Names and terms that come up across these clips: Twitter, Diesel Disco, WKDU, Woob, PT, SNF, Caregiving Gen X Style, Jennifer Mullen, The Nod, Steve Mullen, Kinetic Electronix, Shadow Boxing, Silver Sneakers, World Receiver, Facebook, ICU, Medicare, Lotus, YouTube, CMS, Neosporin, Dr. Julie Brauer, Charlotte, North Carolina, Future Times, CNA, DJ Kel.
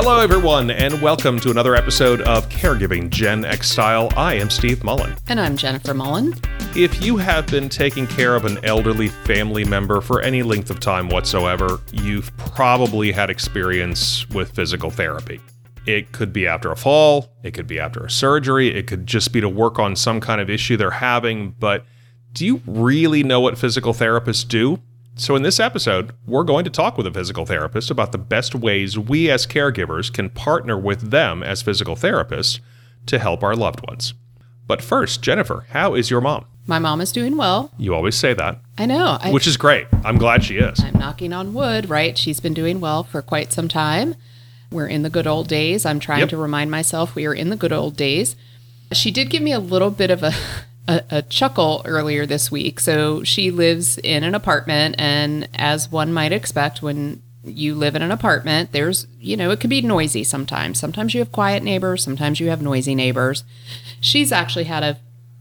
Hello, everyone, and welcome to another episode of Caregiving Gen X Style. I am Steve Mullen. And I'm Jennifer Mullen. If you have been taking care of an elderly family member for any length of time whatsoever, you've probably had experience with physical therapy. It could be after a fall, it could be after a surgery, it could just be to work on some kind of issue they're having, but do you really know what physical therapists do? So in this episode, we're going to talk with a physical therapist about the best ways we as caregivers can partner with them as physical therapists to help our loved ones. But first, Jennifer, how is your mom? My mom is doing well. You always say that. I know. Which is great. I'm glad she is. I'm knocking on wood, right? She's been doing well for quite some time. We're in the good old days. I'm trying to remind myself we are in the good old days. She did give me a little bit of a chuckle earlier this week. So she lives in an apartment, and as one might expect when you live in an apartment, there's, you know, it could be noisy sometimes. Sometimes you have quiet neighbors, sometimes you have noisy neighbors. She's actually had a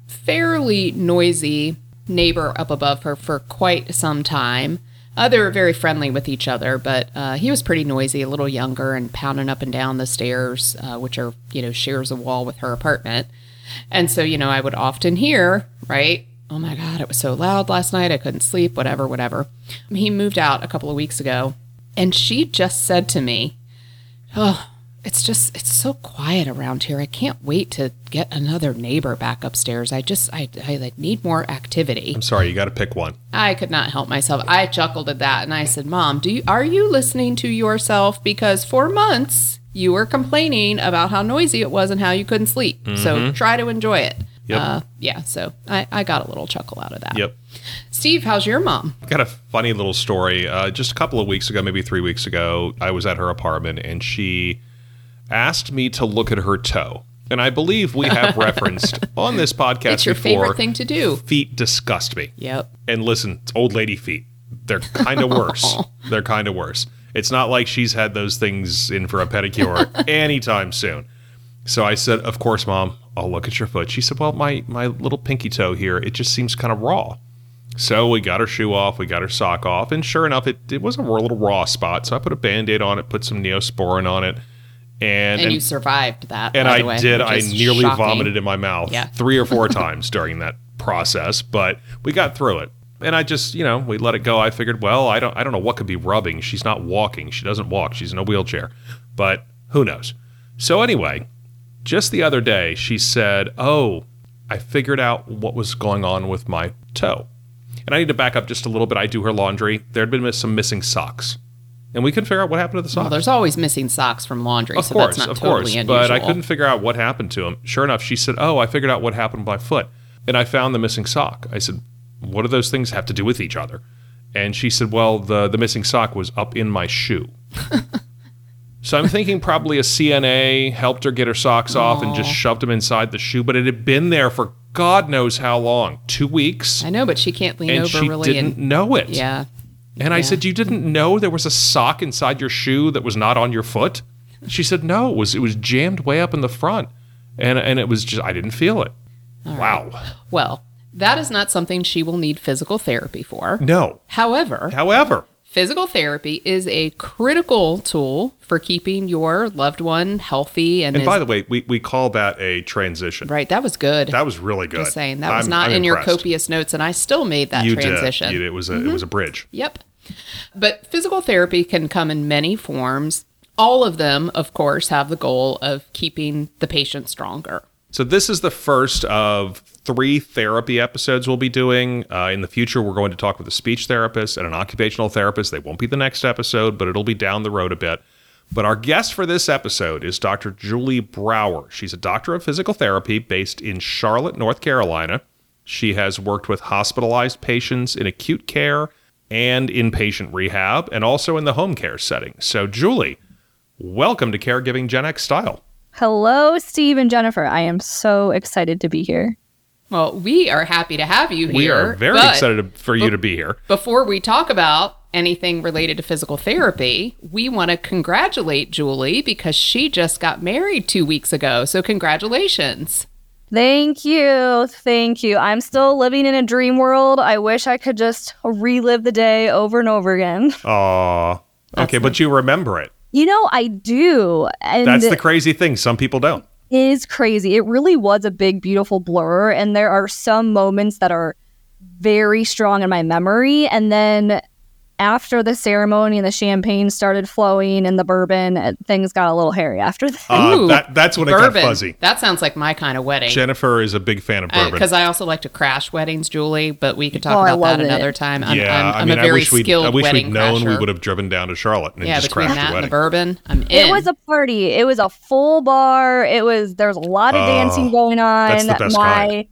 fairly noisy neighbor up above her for quite some time. They were very friendly with each other, but he was pretty noisy, a little younger, and pounding up and down the stairs, which are, you know, shares a wall with her apartment. And so, you know, I would often hear, right, oh my God, it was so loud last night, I couldn't sleep, whatever, whatever. He moved out a couple of weeks ago, and she just said to me, oh, it's so quiet around here. I can't wait to get another neighbor back upstairs. I need more activity. I'm sorry, you got to pick one. I could not help myself. I chuckled at that, and I said, Mom, are you listening to yourself? Because for months you were complaining about how noisy it was and how you couldn't sleep. Mm-hmm. So try to enjoy it. Yep. So I got a little chuckle out of that. Yep. Steve, how's your mom? I've got a funny little story. Just a couple of weeks ago, maybe 3 weeks ago, I was at her apartment, and she asked me to look at her toe. And I believe we have referenced on this podcast before. It's your favorite thing to do. Feet disgust me. Yep. And listen, it's old lady feet. They're kind of worse. They're kind of worse. It's not like she's had those things in for a pedicure anytime soon. So I said, of course, Mom, I'll look at your foot. She said, well, my little pinky toe here, it just seems kind of raw. So we got her shoe off, we got her sock off, and sure enough, it was a little raw spot. So I put a Band-Aid on it, put some Neosporin on it. And you survived that, and by the way. And I did. I nearly vomited in my mouth 3 or 4 times during that process, but we got through it. And I just, you know, we let it go. I figured, well, I don't know what could be rubbing. She's not walking. She doesn't walk. She's in a wheelchair. But who knows? So anyway, just the other day, she said, oh, I figured out what was going on with my toe. And I need to back up just a little bit. I do her laundry. There had been some missing socks. And we couldn't figure out what happened to the socks. Well, there's always missing socks from laundry, so that's not totally unusual. But I couldn't figure out what happened to them. Sure enough, she said, oh, I figured out what happened to my foot. And I found the missing sock. I said, what do those things have to do with each other? And she said, well, the missing sock was up in my shoe. So I'm thinking probably a CNA helped her get her socks off and just shoved them inside the shoe. But it had been there for God knows how long, 2 weeks. I know, but she can't lean over really. And she didn't know it. Yeah. And I said, you didn't know there was a sock inside your shoe that was not on your foot? She said, no, it was jammed way up in the front. And it was just, I didn't feel it. All wow. Right. Well, that is not something she will need physical therapy for. No. However, physical therapy is a critical tool for keeping your loved one healthy. And by the way, we call that a transition. Right. That was good. That was really good. Just saying. That was not in your copious notes, and I still made that transition. You did. It was a bridge. Yep. But physical therapy can come in many forms. All of them, of course, have the goal of keeping the patient stronger. So this is the first of 3 therapy episodes we'll be doing. In the future, we're going to talk with a speech therapist and an occupational therapist. They won't be the next episode, but it'll be down the road a bit. But our guest for this episode is Dr. Julie Brauer. She's a doctor of physical therapy based in Charlotte, North Carolina. She has worked with hospitalized patients in acute care and inpatient rehab, and also in the home care setting. So, Julie, welcome to Caregiving Gen X Style. Hello, Steve and Jennifer. I am so excited to be here. Well, we are happy to have you here. We are very excited for you to be here. Before we talk about anything related to physical therapy, we want to congratulate Julie because she just got married 2 weeks ago. So, congratulations. Thank you. Thank you. I'm still living in a dream world. I wish I could just relive the day over and over again. Aw. Okay, but you remember it. You know, I do. And that's the crazy thing. Some people don't. It is crazy. It really was a big, beautiful blur. And there are some moments that are very strong in my memory. And then after the ceremony and the champagne started flowing and the bourbon, things got a little hairy after that. That's when bourbon. It got fuzzy. That sounds like my kind of wedding. Jennifer is a big fan of bourbon. Because I also like to crash weddings, Julie, but we could talk about that another time. I'm a very skilled wedding crasher. I wish we'd known we would have driven down to Charlotte and just crashed the wedding. Yeah, between that and the bourbon, I'm in. It was a party. It was a full bar. There was a lot of dancing going on. That's the best kind.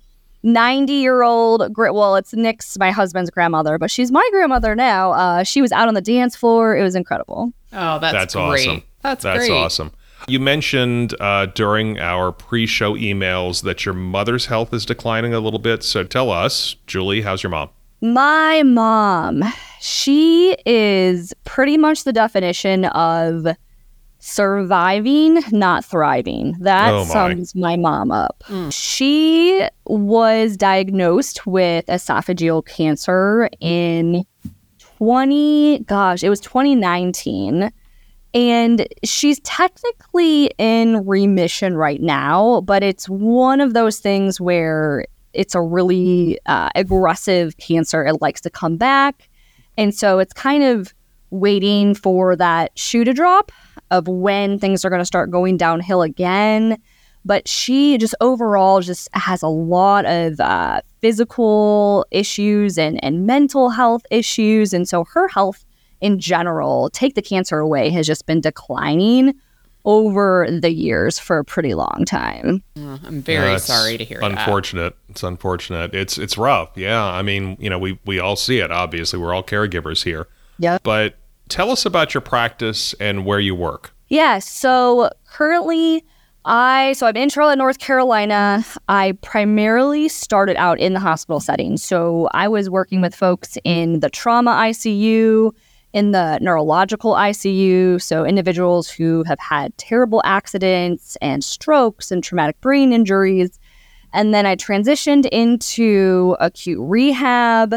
90-year-old, well, it's Nick's, my husband's grandmother, but she's my grandmother now. She was out on the dance floor. It was incredible. Oh, that's great. Awesome. That's great. Awesome. You mentioned during our pre-show emails that your mother's health is declining a little bit. So tell us, Julie, how's your mom? My mom, she is pretty much the definition of surviving, not thriving. That sums my mom up. Mm. She was diagnosed with esophageal cancer in 2019. And she's technically in remission right now, but it's one of those things where it's a really aggressive cancer. It likes to come back. And so it's kind of waiting for that shoe to drop of when things are going to start going downhill again. But she just overall just has a lot of physical issues and mental health issues. And so her health in general, take the cancer away, has just been declining over the years for a pretty long time. I'm very sorry to hear that. It's unfortunate. It's rough. Yeah. I mean, you know, we all see it, obviously. We're all caregivers here. Yeah. But tell us about your practice and where you work. Yeah. So currently, I'm in Charlotte, North Carolina. I primarily started out in the hospital setting. So I was working with folks in the trauma ICU, in the neurological ICU. So individuals who have had terrible accidents and strokes and traumatic brain injuries. And then I transitioned into acute rehab.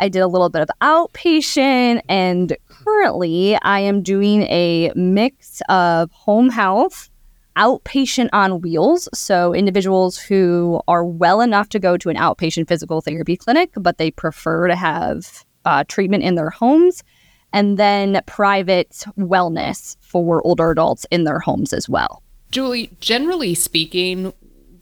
I did a little bit of outpatient, and currently I am doing a mix of home health, outpatient on wheels, so individuals who are well enough to go to an outpatient physical therapy clinic, but they prefer to have treatment in their homes, and then private wellness for older adults in their homes as well. Julie, generally speaking,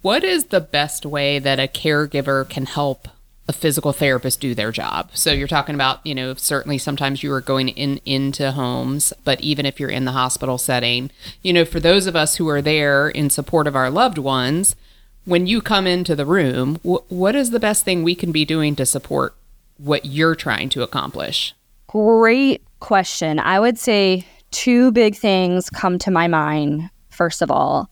what is the best way that a caregiver can help a physical therapist do their job? So you're talking about, you know, certainly sometimes you are going into homes, but even if you're in the hospital setting, you know, for those of us who are there in support of our loved ones, when you come into the room, what is the best thing we can be doing to support what you're trying to accomplish? Great question. I would say two big things come to my mind. First of all,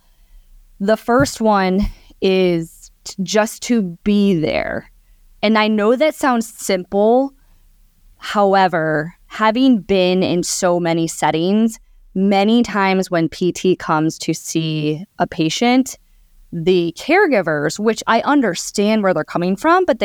the first one is just to be there. And I know that sounds simple. However, having been in so many settings, many times when PT comes to see a patient, the caregivers, which I understand where they're coming from, but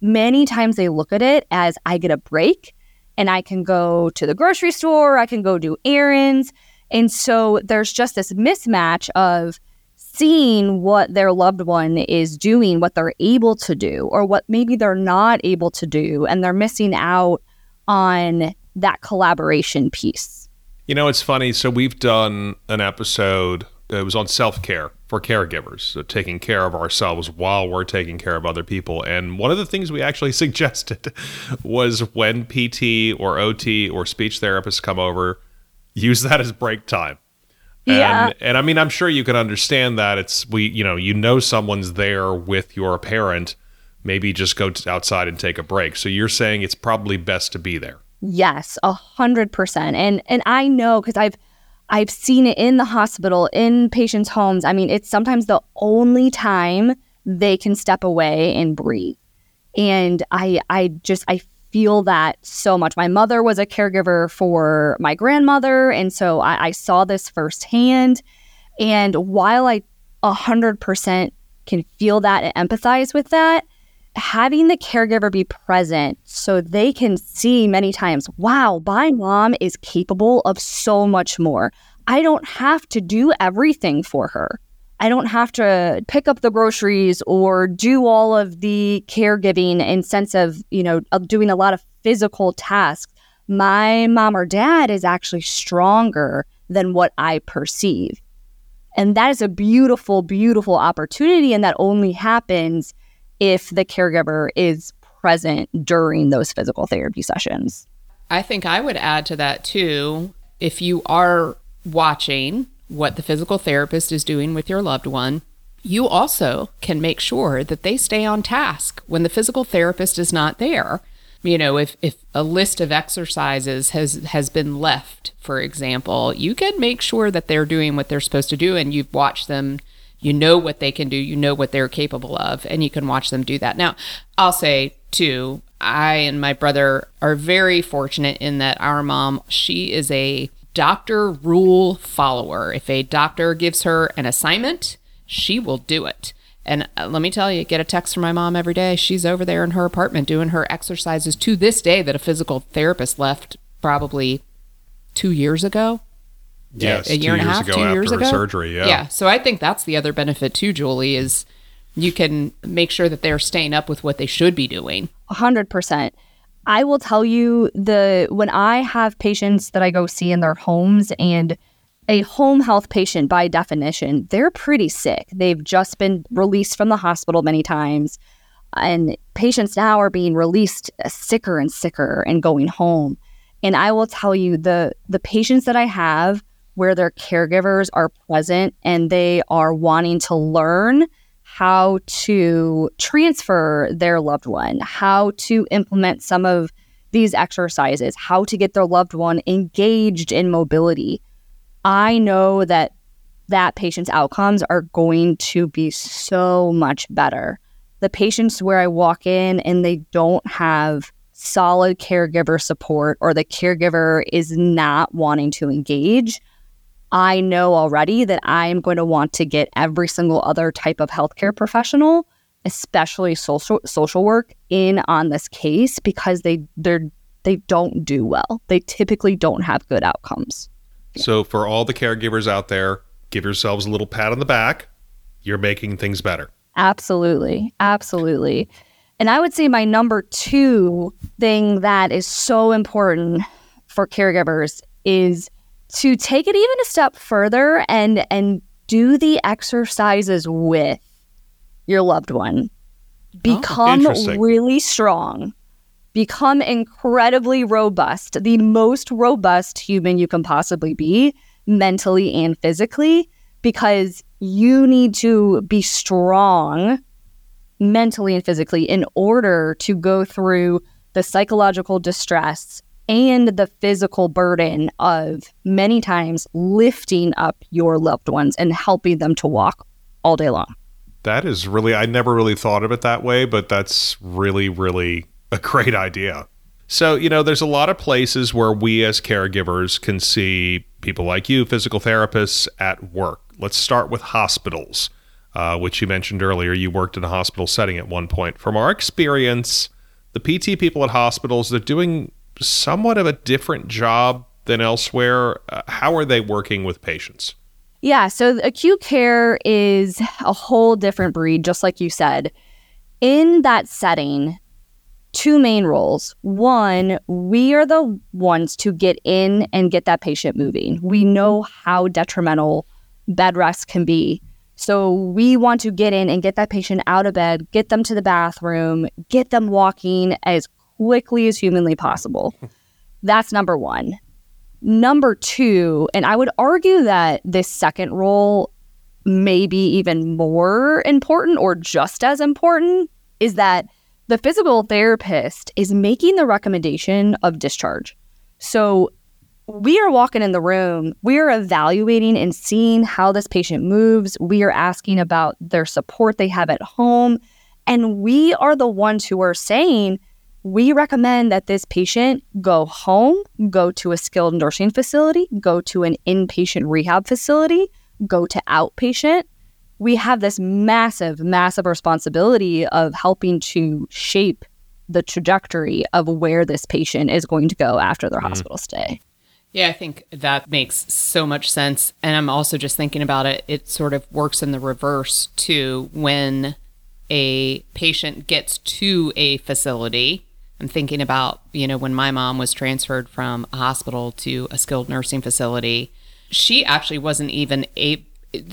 many times they look at it as, I get a break and I can go to the grocery store, I can go do errands. And so there's just this mismatch of seeing what their loved one is doing, what they're able to do, or what maybe they're not able to do, and they're missing out on that collaboration piece. You know, it's funny. So we've done an episode, it was on self-care for caregivers, so taking care of ourselves while we're taking care of other people. And one of the things we actually suggested was when PT or OT or speech therapists come over, use that as break time. Yeah. And I mean, I'm sure you can understand that someone's there with your parent, maybe just go outside and take a break. So you're saying it's probably best to be there. Yes, 100%. And I know, because I've seen it in the hospital, in patients' homes. I mean, it's sometimes the only time they can step away and breathe. And I feel that so much. My mother was a caregiver for my grandmother, and so I saw this firsthand. And while I 100% can feel that and empathize with that, having the caregiver be present so they can see many times, wow, my mom is capable of so much more. I don't have to do everything for her. I don't have to pick up the groceries or do all of the caregiving in sense of, you know, doing a lot of physical tasks. My mom or dad is actually stronger than what I perceive. And that is a beautiful, beautiful opportunity. And that only happens if the caregiver is present during those physical therapy sessions. I think I would add to that too, if you are watching what the physical therapist is doing with your loved one, you also can make sure that they stay on task when the physical therapist is not there. You know, if a list of exercises has been left, for example, you can make sure that they're doing what they're supposed to do, and you've watched them, you know what they can do, you know what they're capable of, and you can watch them do that. Now, I'll say too, I and my brother are very fortunate in that our mom, she is a doctor rule follower. If a doctor gives her an assignment, she will do it. And let me tell you, get a text from my mom every day. She's over there in her apartment doing her exercises to this day that a physical therapist left probably 2 years ago. Yes, a year and a half, 2 years ago. After her surgery, yeah. Yeah, so I think that's the other benefit too, Julie, is you can make sure that they're staying up with what they should be doing. 100%. I will tell you, when I have patients that I go see in their homes, and a home health patient by definition, they're pretty sick. They've just been released from the hospital many times, and patients now are being released sicker and sicker and going home. And I will tell you, the patients that I have where their caregivers are present and they are wanting to learn how to transfer their loved one, how to implement some of these exercises, how to get their loved one engaged in mobility, I know that patient's outcomes are going to be so much better. The patients where I walk in and they don't have solid caregiver support, or the caregiver is not wanting to engage, I know already that I am going to want to get every single other type of healthcare professional, especially social work, in on this case, because they don't do well. They typically don't have good outcomes. So for all the caregivers out there, give yourselves a little pat on the back. You're making things better. Absolutely. Absolutely. And I would say my number two thing that is so important for caregivers is to take it even a step further and do the exercises with your loved one. Become really strong. Become incredibly robust, the most robust human you can possibly be, mentally and physically, because you need to be strong mentally and physically in order to go through the psychological distress and the physical burden of many times lifting up your loved ones and helping them to walk all day long. That is really, I never really thought of it that way, but that's really, really a great idea. So, you know, there's a lot of places where we as caregivers can see people like you, physical therapists, at work. Let's start with hospitals, which you mentioned earlier. You worked in a hospital setting at one point. From our experience, the PT people at hospitals, they're doing somewhat of a different job than elsewhere. How are they working with patients? Yeah, so acute care is a whole different breed, just like you said. In that setting, two main roles. One, we are the ones to get in and get that patient moving. We know how detrimental bed rest can be. So we want to get in and get that patient out of bed, get them to the bathroom, get them walking as quickly as humanly possible. That's number one. Number two, and I would argue that this second role may be even more important, or just as important, is that the physical therapist is making the recommendation of discharge. So we are walking in the room, we are evaluating and seeing how this patient moves, we are asking about their support they have at home, and we are the ones who are saying, we recommend that this patient go home, go to a skilled nursing facility, go to an inpatient rehab facility, go to outpatient. We have this massive, massive responsibility of helping to shape the trajectory of where this patient is going to go after their hospital stay. Yeah, I think that makes so much sense. And I'm also just thinking about it, it sort of works in the reverse too. When a patient gets to a facility, I'm thinking about, you know, when my mom was transferred from a hospital to a skilled nursing facility, she actually wasn't even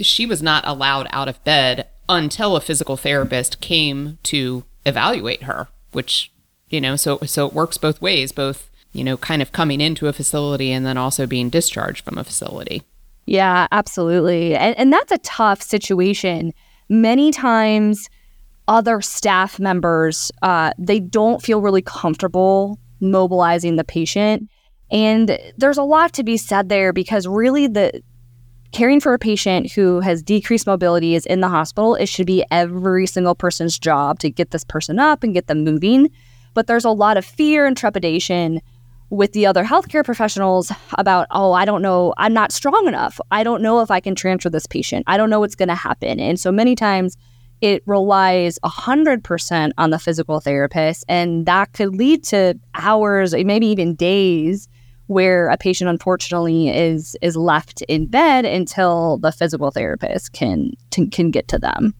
she was not allowed out of bed until a physical therapist came to evaluate her, which, you know, so it works both ways, both, you know, kind of coming into a facility and then also being discharged from a facility. Yeah, absolutely. And that's a tough situation. Many times other staff members, they don't feel really comfortable mobilizing the patient. And there's a lot to be said there, because really the caring for a patient who has decreased mobility is in the hospital. It should be every single person's job to get this person up and get them moving. But there's a lot of fear and trepidation with the other healthcare professionals about, oh, I don't know, I'm not strong enough. I don't know if I can transfer this patient. I don't know what's going to happen. And so many times it relies 100% on the physical therapist, and that could lead to hours, maybe even days, where a patient unfortunately is left in bed until the physical therapist can get to them.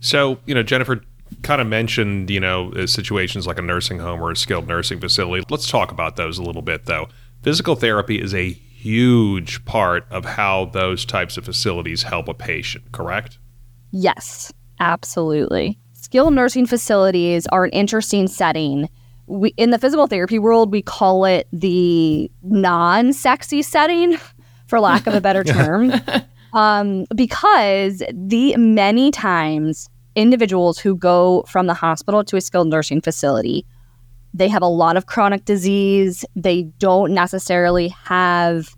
So, you know, Jennifer kind of mentioned, you know, situations like a nursing home or a skilled nursing facility. Let's talk about those a little bit, though. Physical therapy is a huge part of how those types of facilities help a patient, correct? Yes, absolutely. Skilled nursing facilities are an interesting setting. We, in the physical therapy world, we call it the non-sexy setting, for lack of a better term, because the many times individuals who go from the hospital to a skilled nursing facility, they have a lot of chronic disease. They don't necessarily have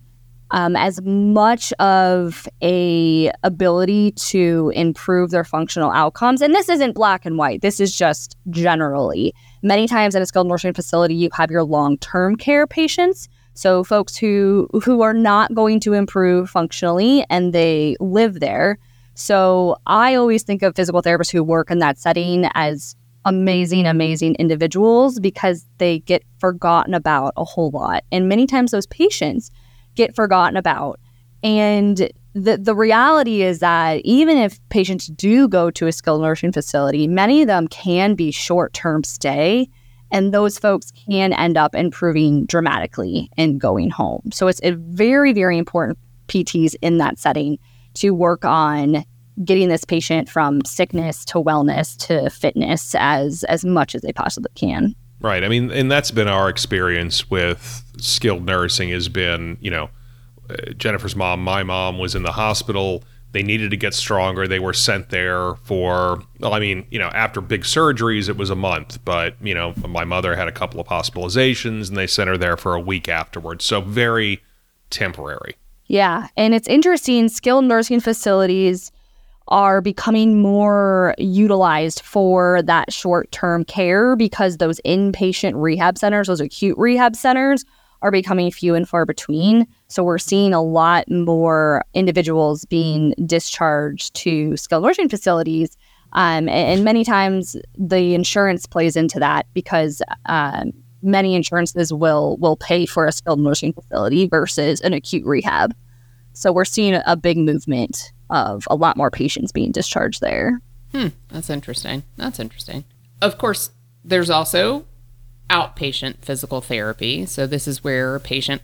as much of a ability to improve their functional outcomes. And this isn't black and white. This is just generally. Many times in a skilled nursing facility, you have your long-term care patients. So folks who are not going to improve functionally, and they live there. So I always think of physical therapists who work in that setting as amazing, amazing individuals, because they get forgotten about a whole lot. And many times those patients get forgotten about. And the reality is that even if patients do go to a skilled nursing facility, many of them can be short-term stay, and those folks can end up improving dramatically and going home. So it's a very, very important PTs in that setting to work on getting this patient from sickness to wellness to fitness as much as they possibly can. Right. I mean, and that's been our experience with skilled nursing has been, you know, Jennifer's mom, my mom was in the hospital. They needed to get stronger. They were sent there for, well, I mean, you know, after big surgeries, it was a month. But, you know, my mother had a couple of hospitalizations and they sent her there for a week afterwards. So very temporary. Yeah. And it's interesting, skilled nursing facilities are becoming more utilized for that short-term care, because those inpatient rehab centers, those acute rehab centers, are becoming few and far between. So we're seeing a lot more individuals being discharged to skilled nursing facilities. And many times the insurance plays into that, because many insurances will pay for a skilled nursing facility versus an acute rehab. So we're seeing a big movement of a lot more patients being discharged there. That's interesting. That's interesting. Of course, there's also outpatient physical therapy. So this is where a patient,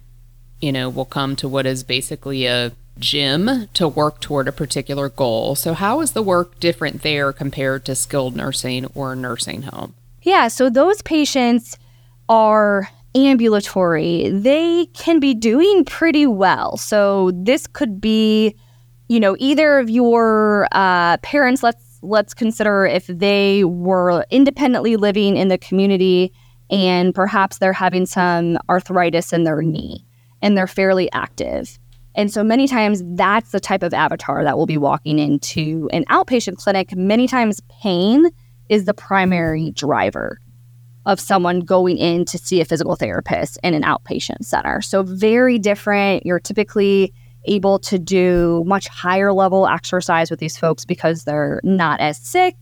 you know, will come to what is basically a gym to work toward a particular goal. So how is the work different there compared to skilled nursing or a nursing home? Yeah, so those patients are ambulatory. They can be doing pretty well. So this could be, you know, either of your parents. Let's consider if they were independently living in the community, and perhaps they're having some arthritis in their knee and they're fairly active. And so many times that's the type of avatar that will be walking into an outpatient clinic. Many times pain is the primary driver of someone going in to see a physical therapist in an outpatient center. So very different. You're typically able to do much higher level exercise with these folks because they're not as sick,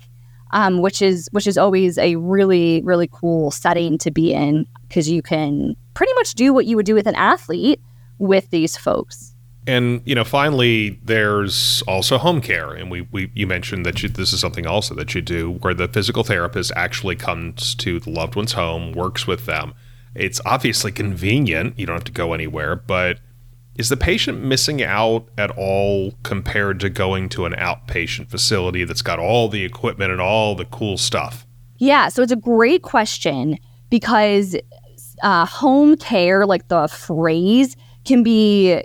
which is always a really, really cool setting to be in, because you can pretty much do what you would do with an athlete with these folks. And, you know, finally, there's also home care. And you mentioned that this is something also that you do, where the physical therapist actually comes to the loved one's home, works with them. It's obviously convenient. You don't have to go anywhere. But is the patient missing out at all compared to going to an outpatient facility that's got all the equipment and all the cool stuff? Yeah. So it's a great question, because home care, like the phrase, can be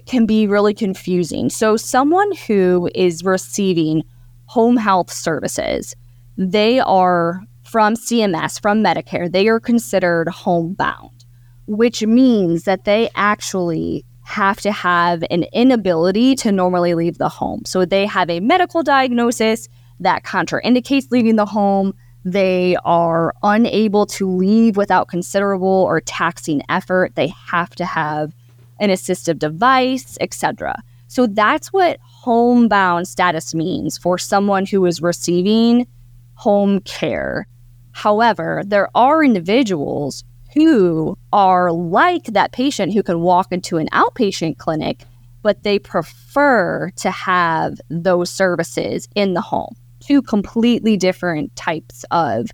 really confusing. So someone who is receiving home health services, they are from CMS, from Medicare, they are considered homebound, which means that they actually have to have an inability to normally leave the home. So they have a medical diagnosis that contraindicates leaving the home. They are unable to leave without considerable or taxing effort. They have to have an assistive device, etc. So that's what homebound status means for someone who is receiving home care. However, there are individuals who are like that patient who can walk into an outpatient clinic, but they prefer to have those services in the home. Two completely different types of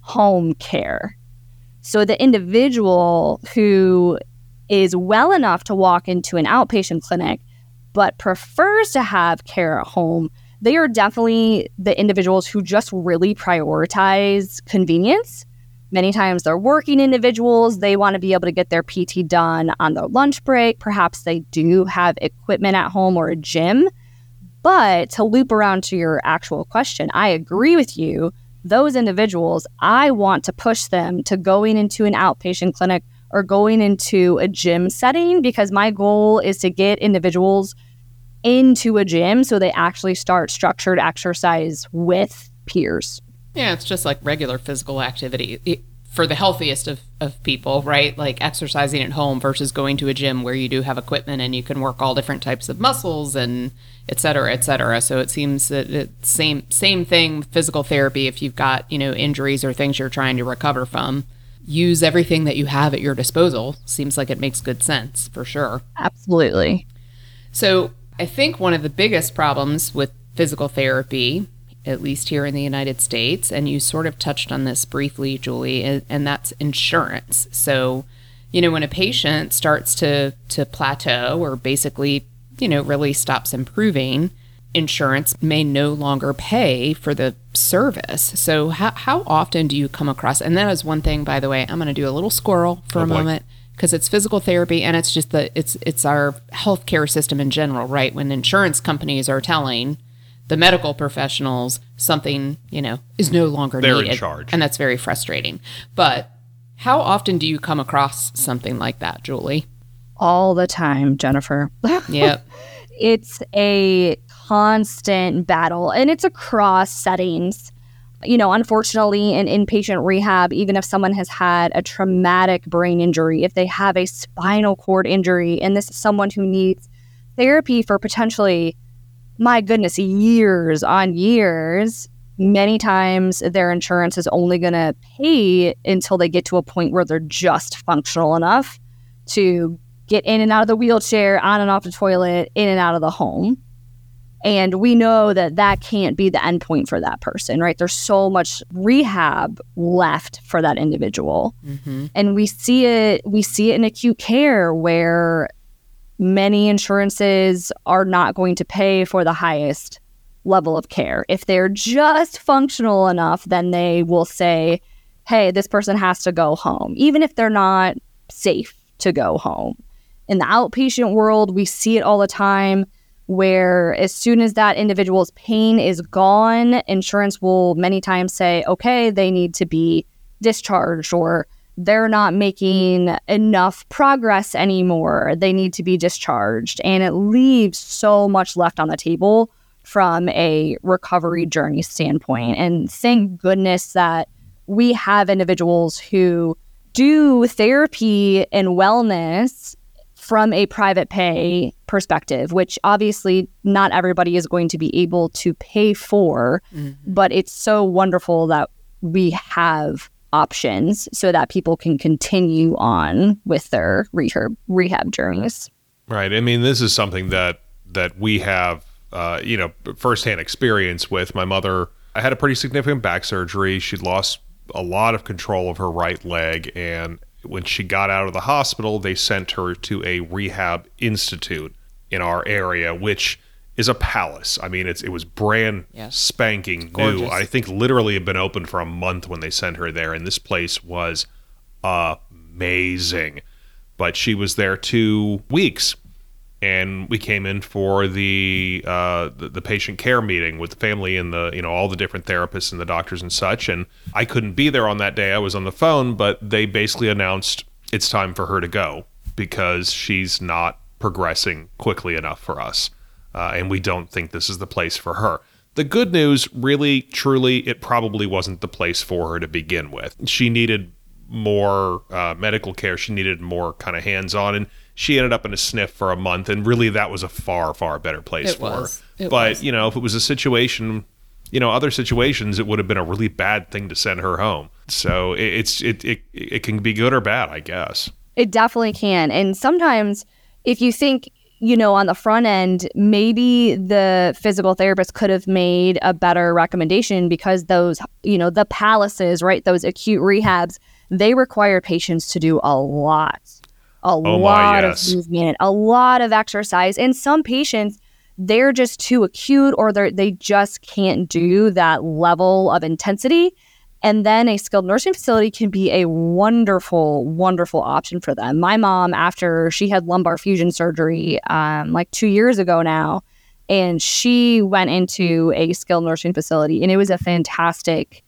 home care. So the individual who is well enough to walk into an outpatient clinic, but prefers to have care at home, they are definitely the individuals who just really prioritize convenience. Many times they're working individuals. They want to be able to get their PT done on their lunch break. Perhaps they do have equipment at home or a gym. But to loop around to your actual question, I agree with you. Those individuals, I want to push them to going into an outpatient clinic or going into a gym setting, because my goal is to get individuals into a gym so they actually start structured exercise with peers. Yeah, it's just like regular physical activity for the healthiest of people, right? Like exercising at home versus going to a gym where you do have equipment and you can work all different types of muscles and et cetera, et cetera. So it seems that it's same thing with physical therapy. If you've got, injuries or things you're trying to recover from, use everything that you have at your disposal. Seems like it makes good sense, for sure. Absolutely. So I think one of the biggest problems with physical therapy, at least here in the United States, and you sort of touched on this briefly, Julie, and that's insurance. So, when a patient starts to plateau or basically, really stops improving, insurance may no longer pay for the service. So how often do you come across, and that is one thing, by the way, I'm going to do a little squirrel for a moment, because it's physical therapy and it's just it's our healthcare system in general, right? When insurance companies are telling the medical professionals something, is no longer needed. They're in charge. And that's very frustrating. But how often do you come across something like that, Julie? All the time, Jennifer. Yep. It's a constant battle, and it's across settings. Unfortunately, in inpatient rehab, even if someone has had a traumatic brain injury, if they have a spinal cord injury, and this is someone who needs therapy for potentially, my goodness, years on years, many times their insurance is only going to pay until they get to a point where they're just functional enough to get in and out of the wheelchair, on and off the toilet, in and out of the home. And we know that can't be the end point for that person, right? There's so much rehab left for that individual. Mm-hmm. And we see it in acute care, where many insurances are not going to pay for the highest level of care. If they're just functional enough, then they will say, hey, this person has to go home, even if they're not safe to go home. In the outpatient world, we see it all the time, where as soon as that individual's pain is gone, insurance will many times say, okay, they need to be discharged, or they're not making enough progress anymore, they need to be discharged. And it leaves so much left on the table from a recovery journey standpoint. And thank goodness that we have individuals who do therapy and wellness from a private pay perspective, which obviously not everybody is going to be able to pay for, but it's so wonderful that we have options so that people can continue on with their rehab journeys. Right. I mean, this is something that we have, firsthand experience with. My mother, I had a pretty significant back surgery. She'd lost a lot of control of her right leg. And when she got out of the hospital, they sent her to a rehab institute in our area, which is a palace. I mean, it was brand spanking new. I think literally had been open for a month when they sent her there. And this place was amazing. But she was there 2 weeks, and we came in for the patient care meeting with the family and all the different therapists and the doctors and such. And I couldn't be there on that day. I was on the phone, but they basically announced it's time for her to go because she's not progressing quickly enough for us. And we don't think this is the place for her. The good news, really, truly, it probably wasn't the place for her to begin with. She needed more medical care. She needed more kind of hands-on, and she ended up in a SNF for a month, and really that was a far, far better place for her. But, if it was a situation, other situations, it would have been a really bad thing to send her home. So it can be good or bad, I guess. It definitely can. And sometimes if you think, on the front end, maybe the physical therapist could have made a better recommendation because those, the palaces, right, those acute rehabs, they require patients to do a lot of movement, a lot of exercise. And some patients, they're just too acute or they just can't do that level of intensity. And then a skilled nursing facility can be a wonderful, wonderful option for them. My mom, after she had lumbar fusion surgery 2 years ago now, and she went into a skilled nursing facility, and it was a fantastic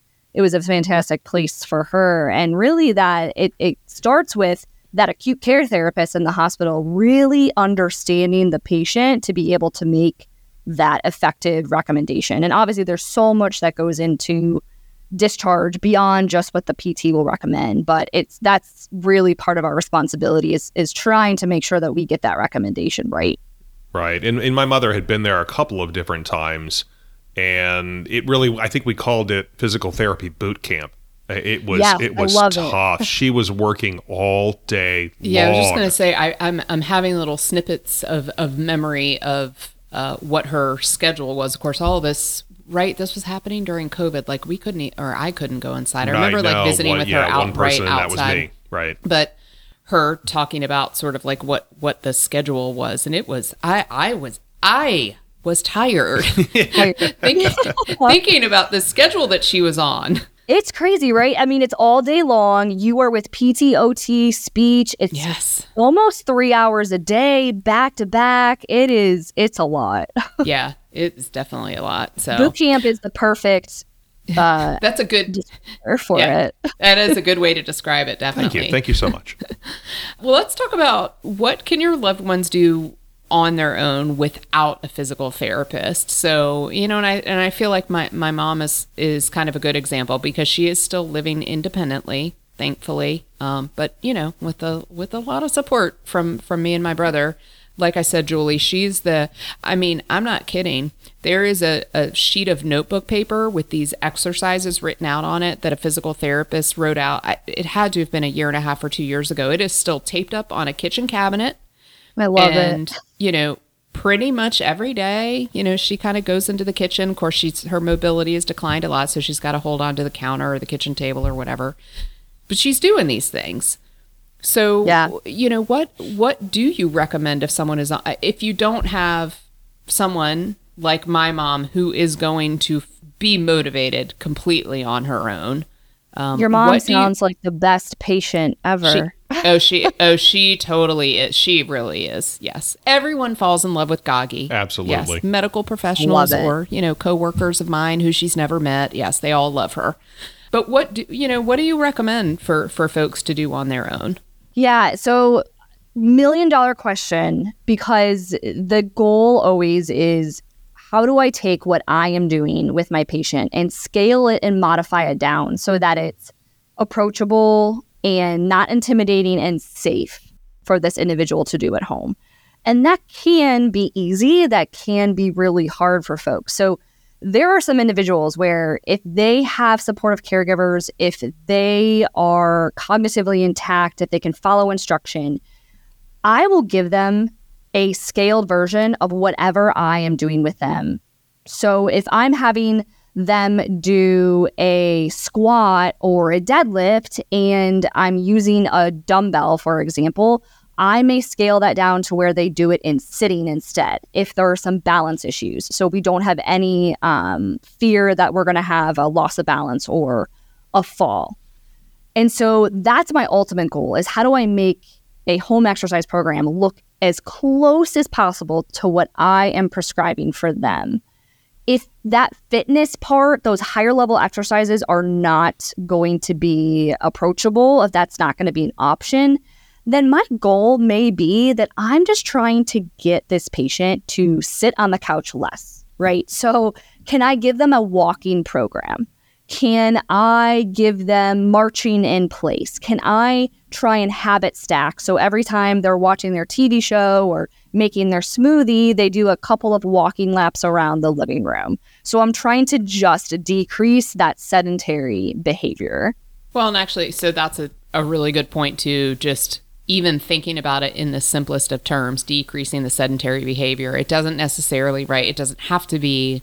place for her. And really that it starts with that acute care therapist in the hospital really understanding the patient to be able to make that effective recommendation. And obviously there's so much that goes into discharge beyond just what the PT will recommend, but that's really part of our responsibility is trying to make sure that we get that recommendation right. Right. And my mother had been there a couple of different times, and it really, I think we called it physical therapy boot camp. It was tough. She was working all day long. I was just going to say I'm having little snippets of memory of what her schedule was. Of course, all of us. Right, this was happening during COVID. Like we couldn't, or I couldn't go inside. I remember visiting with her outright outside. That was me, right? But her talking about sort of like what the schedule was, and it was I was tired thinking about the schedule that she was on. It's crazy, right? I mean, it's all day long. You are with PT, OT, speech. It's almost 3 hours a day, back to back. It's a lot. Yeah, it's definitely a lot. So boot camp is the perfect. That's a good for it. That is a good way to describe it. Definitely. Thank you so much. Well, let's talk about what can your loved ones do on their own without a physical therapist. So, and I feel like my mom is kind of a good example because she is still living independently, thankfully. But with a lot of support from me and my brother. Like I said, Julie, I'm not kidding. There is a sheet of notebook paper with these exercises written out on it that a physical therapist wrote out. It had to have been a year and a half or 2 years ago. It is still taped up on a kitchen cabinet. I love it. Pretty much every day, she kind of goes into the kitchen. Of course, her mobility has declined a lot, so she's got to hold on to the counter or the kitchen table or whatever. But she's doing these things. So, what do you recommend if someone is on, if you don't have someone like my mom who is going to be motivated completely on her own? Your mom sounds like the best patient ever. She totally is. She really is. Yes. Everyone falls in love with Gagi. Absolutely. Yes. Medical professionals or, coworkers of mine who she's never met. Yes. They all love her. But what do you recommend for folks to do on their own? Yeah. So $1 million question, because the goal always is, how do I take what I am doing with my patient and scale it and modify it down so that it's approachable and not intimidating and safe for this individual to do at home? And that can be easy. That can be really hard for folks. So there are some individuals where if they have supportive caregivers, if they are cognitively intact, if they can follow instruction, I will give them a scaled version of whatever I am doing with them. So if I'm having them do a squat or a deadlift and I'm using a dumbbell, for example, I may scale that down to where they do it in sitting instead if there are some balance issues. So we don't have any fear that we're going to have a loss of balance or a fall. And so that's my ultimate goal, is how do I make a home exercise program look as close as possible to what I am prescribing for them. If that fitness part, those higher level exercises are not going to be approachable, if that's not going to be an option, then my goal may be that I'm just trying to get this patient to sit on the couch less, right? So can I give them a walking program? Can I give them marching in place? Can I try and habit stack? So every time they're watching their TV show or making their smoothie, they do a couple of walking laps around the living room. So I'm trying to just decrease that sedentary behavior. Well, and actually, so that's a really good point to just even thinking about it in the simplest of terms, decreasing the sedentary behavior. It doesn't necessarily, right? It doesn't have to be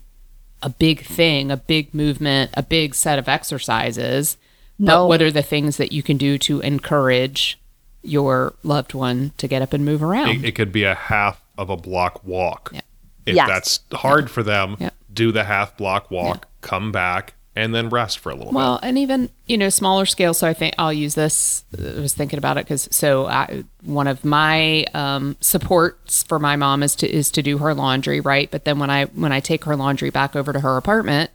a big thing, a big movement, a big set of exercises. No. But what are the things that you can do to encourage your loved one to get up and move around? It could be a half of a block walk. Yeah. If that's hard for them, do the half block walk, come back, and then rest for a little bit. Well, and even, smaller scale. So I think I'll use this. I was thinking about it because one of my supports for my mom is to do her laundry, right? But then when I take her laundry back over to her apartment,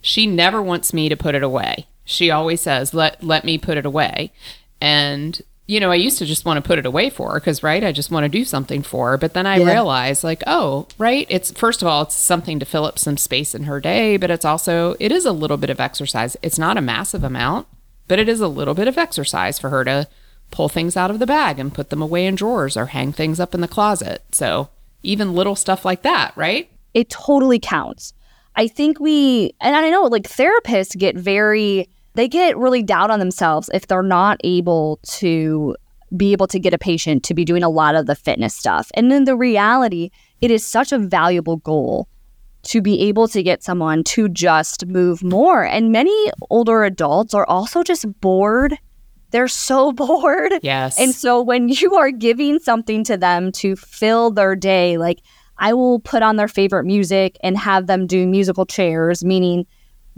she never wants me to put it away. She always says, let me put it away. And, I used to just want to put it away for her because, right, I just want to do something for her. But then I realized, it's, first of all, it's something to fill up some space in her day, but it is a little bit of exercise. It's not a massive amount, but it is a little bit of exercise for her to pull things out of the bag and put them away in drawers or hang things up in the closet. So even little stuff like that, right? It totally counts. I think therapists get they get really down on themselves if they're not able to get a patient to be doing a lot of the fitness stuff. And then the reality, it is such a valuable goal to be able to get someone to just move more. And many older adults are also just bored. They're so bored. Yes. And so when you are giving something to them to fill their day, like I will put on their favorite music and have them do musical chairs, meaning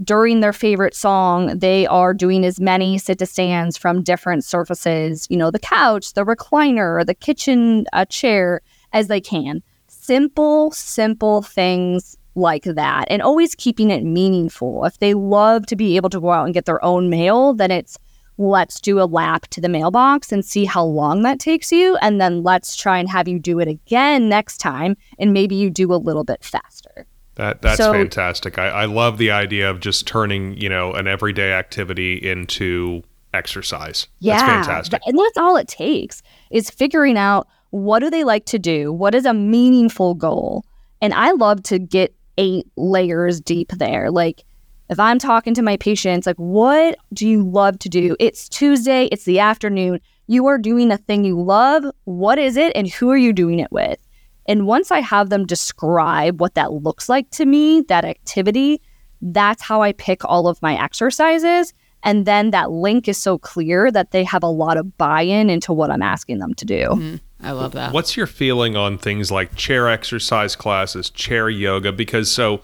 during their favorite song, they are doing as many sit-to-stands from different surfaces, the couch, the recliner, the kitchen chair, as they can. Simple things like that. And always keeping it meaningful. If they love to be able to go out and get their own mail, then it's let's do a lap to the mailbox and see how long that takes you. And then let's try and have you do it again next time. And maybe you do a little bit faster. That's fantastic. I love the idea of just turning, an everyday activity into exercise. Yeah. That's fantastic. And that's all it takes is figuring out what do they like to do? What is a meaningful goal? And I love to get 8 layers deep there. Like if I'm talking to my patients, like what do you love to do? It's Tuesday. It's the afternoon. You are doing a thing you love. What is it? And who are you doing it with? And once I have them describe what that looks like to me, that activity, that's how I pick all of my exercises. And then that link is so clear that they have a lot of buy-in into what I'm asking them to do. Mm-hmm. I love that. What's your feeling on things like chair exercise classes, chair yoga? Because so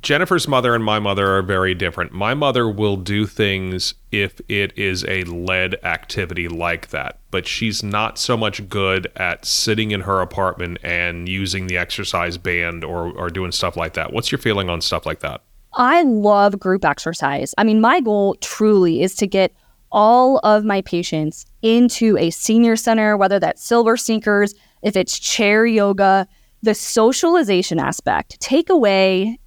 Jennifer's mother and my mother are very different. My mother will do things if it is a led activity like that, but she's not so much good at sitting in her apartment and using the exercise band or doing stuff like that. What's your feeling on stuff like that? I love group exercise. I mean, my goal truly is to get all of my patients into a senior center, whether that's Silver Sneakers, if it's chair yoga. The socialization aspect, take away,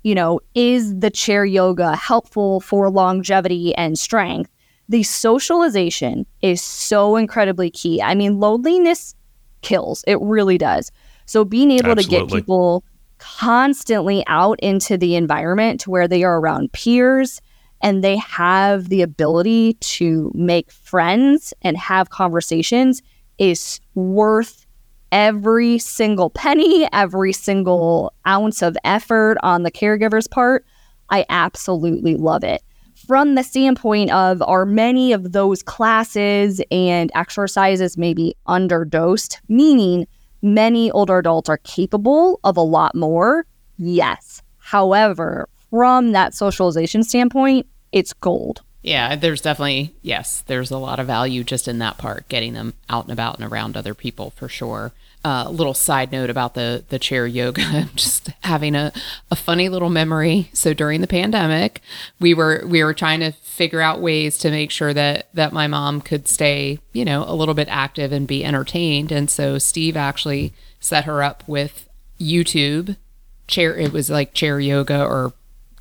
is the chair yoga helpful for longevity and strength? The socialization is so incredibly key. I mean, loneliness kills. It really does. So being able to get people constantly out into the environment where they are around peers and they have the ability to make friends and have conversations is worth every single penny, every single ounce of effort on the caregiver's part. I absolutely love it. From the standpoint of, are many of those classes and exercises maybe underdosed, meaning many older adults are capable of a lot more? Yes. However, from that socialization standpoint, it's gold. Yeah, there's definitely, yes, there's a lot of value just in that part, getting them out and about and around other people for sure. Little side note about the chair yoga, just having a funny little memory. So during the pandemic, we were trying to figure out ways to make sure that my mom could stay, you know, a little bit active and be entertained. And so Steve actually set her up with YouTube chair. It was like chair yoga or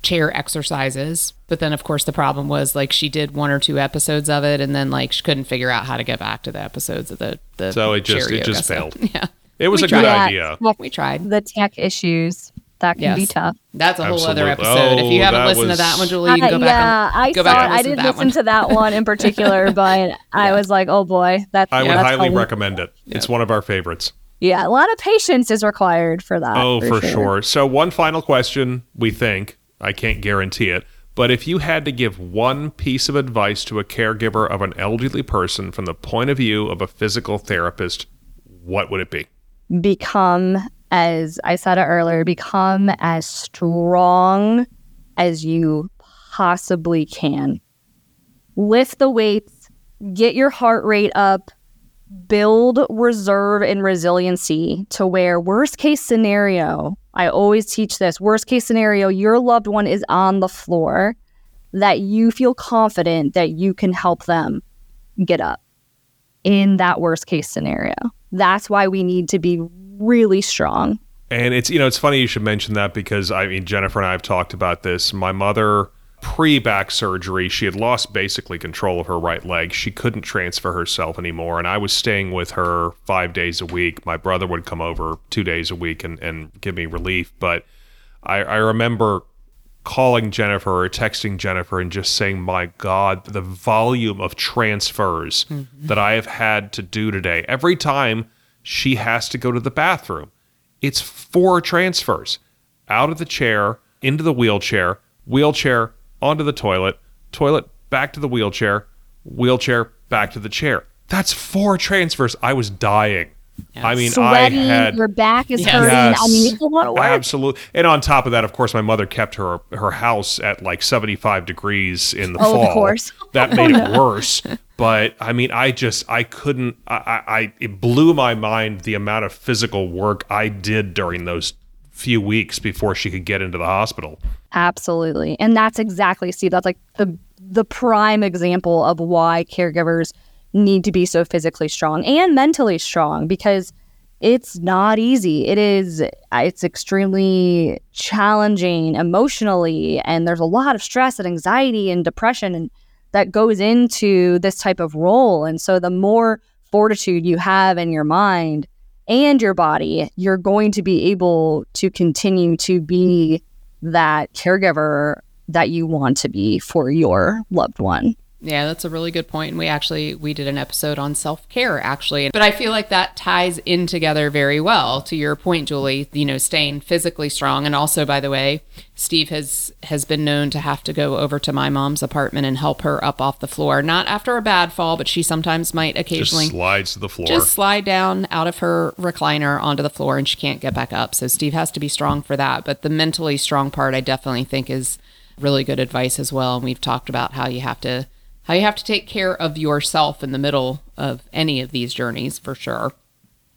chair exercises. But then, of course, the problem was, like, she did one or two episodes of it, and then, like, she couldn't figure out how to get back to the episodes of the so it just failed. Yeah, it was a good idea. Well, we tried. The tech issues that can be tough. That's a whole other episode. If you haven't listened to that one, Julie, you can go back. Yeah, I saw. I didn't listen to that one in particular, but I was like, oh boy, that's. I would highly recommend it. It's one of our favorites. Yeah, a lot of patience is required for that. Oh, for sure. So one final question, we think. I can't guarantee it, but if you had to give one piece of advice to a caregiver of an elderly person from the point of view of a physical therapist, what would it be? Become, as I said it earlier, become as strong as you possibly can. Lift the weights, get your heart rate up, build reserve and resiliency to where worst case scenario, I always teach this, worst case scenario, your loved one is on the floor, that you feel confident that you can help them get up in that worst case scenario. That's why we need to be really strong. And it's, you know, it's funny you should mention that because, I mean, Jennifer and I have talked about this. My mother, pre-back surgery, she had lost basically control of her right leg. She couldn't transfer herself anymore. And I was staying with her 5 days a week. My brother would come over 2 days a week and give me relief. But I remember calling Jennifer or texting Jennifer and just saying, my God, the volume of transfers that I have had to do today. Every time she has to go to the bathroom, it's 4 transfers out of the chair, into the wheelchair, wheelchair, onto the toilet, toilet back to the wheelchair, wheelchair back to the chair. That's 4 transfers. I was dying. Yes. I mean, sweating, I had... your back is hurting. Yes. I mean, it's a lot of work. Absolutely. And on top of that, of course, my mother kept her house at like 75 degrees in the fall. Of course. That made it worse. But I mean, it blew my mind the amount of physical work I did during those few weeks before she could get into the hospital. Absolutely. And that's exactly, Steve, that's like the prime example of why caregivers need to be so physically strong and mentally strong, because it's not easy. It's extremely challenging emotionally, and there's a lot of stress and anxiety and depression and that goes into this type of role. And so the more fortitude you have in your mind and your body, you're going to be able to continue to be that caregiver that you want to be for your loved one. Yeah, that's a really good point. And we did an episode on self-care, actually. But I feel like that ties in together very well to your point, Julie, you know, staying physically strong. And also, by the way, Steve has been known to have to go over to my mom's apartment and help her up off the floor. Not after a bad fall, but she sometimes might occasionally just slide down out of her recliner onto the floor and she can't get back up. So Steve has to be strong for that. But the mentally strong part, I definitely think is really good advice as well. And we've talked about how you have to take care of yourself in the middle of any of these journeys, for sure.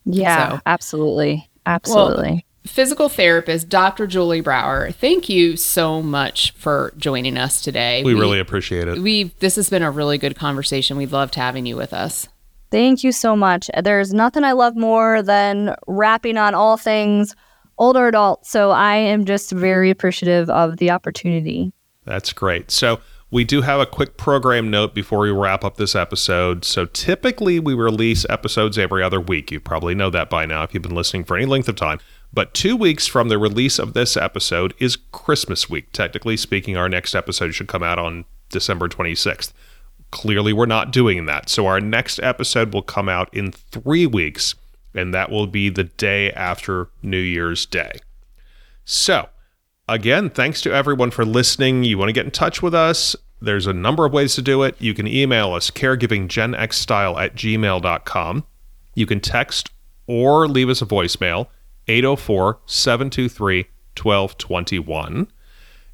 Yeah, so, absolutely. Well, physical therapist, Dr. Julie Brauer, thank you so much for joining us today. We really appreciate it. This has been a really good conversation. We loved having you with us. Thank you so much. There's nothing I love more than rapping on all things older adults. So I am just very appreciative of the opportunity. That's great. So we do have a quick program note before we wrap up this episode. So typically we release episodes every other week. You probably know that by now if you've been listening for any length of time. But 2 weeks from the release of this episode is Christmas week. Technically speaking, our next episode should come out on December 26th. Clearly, we're not doing that. So our next episode will come out in 3 weeks and that will be the day after New Year's Day. So, again, thanks to everyone for listening. You want to get in touch with us? There's a number of ways to do it. You can email us, caregivinggenxstyle@gmail.com. You can text or leave us a voicemail, 804-723-1221.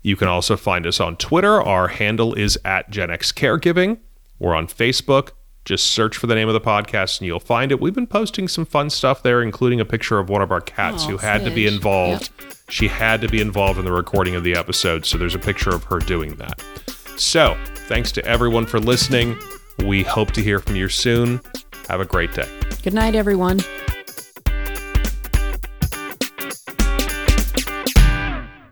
You can also find us on Twitter. Our handle is @GenXCaregiving. We're on Facebook. Just search for the name of the podcast and you'll find it. We've been posting some fun stuff there, including a picture of one of our cats who had to be involved. Yep. She had to be involved in the recording of the episode, so there's a picture of her doing that. So, thanks to everyone for listening. We hope to hear from you soon. Have a great day. Good night, everyone.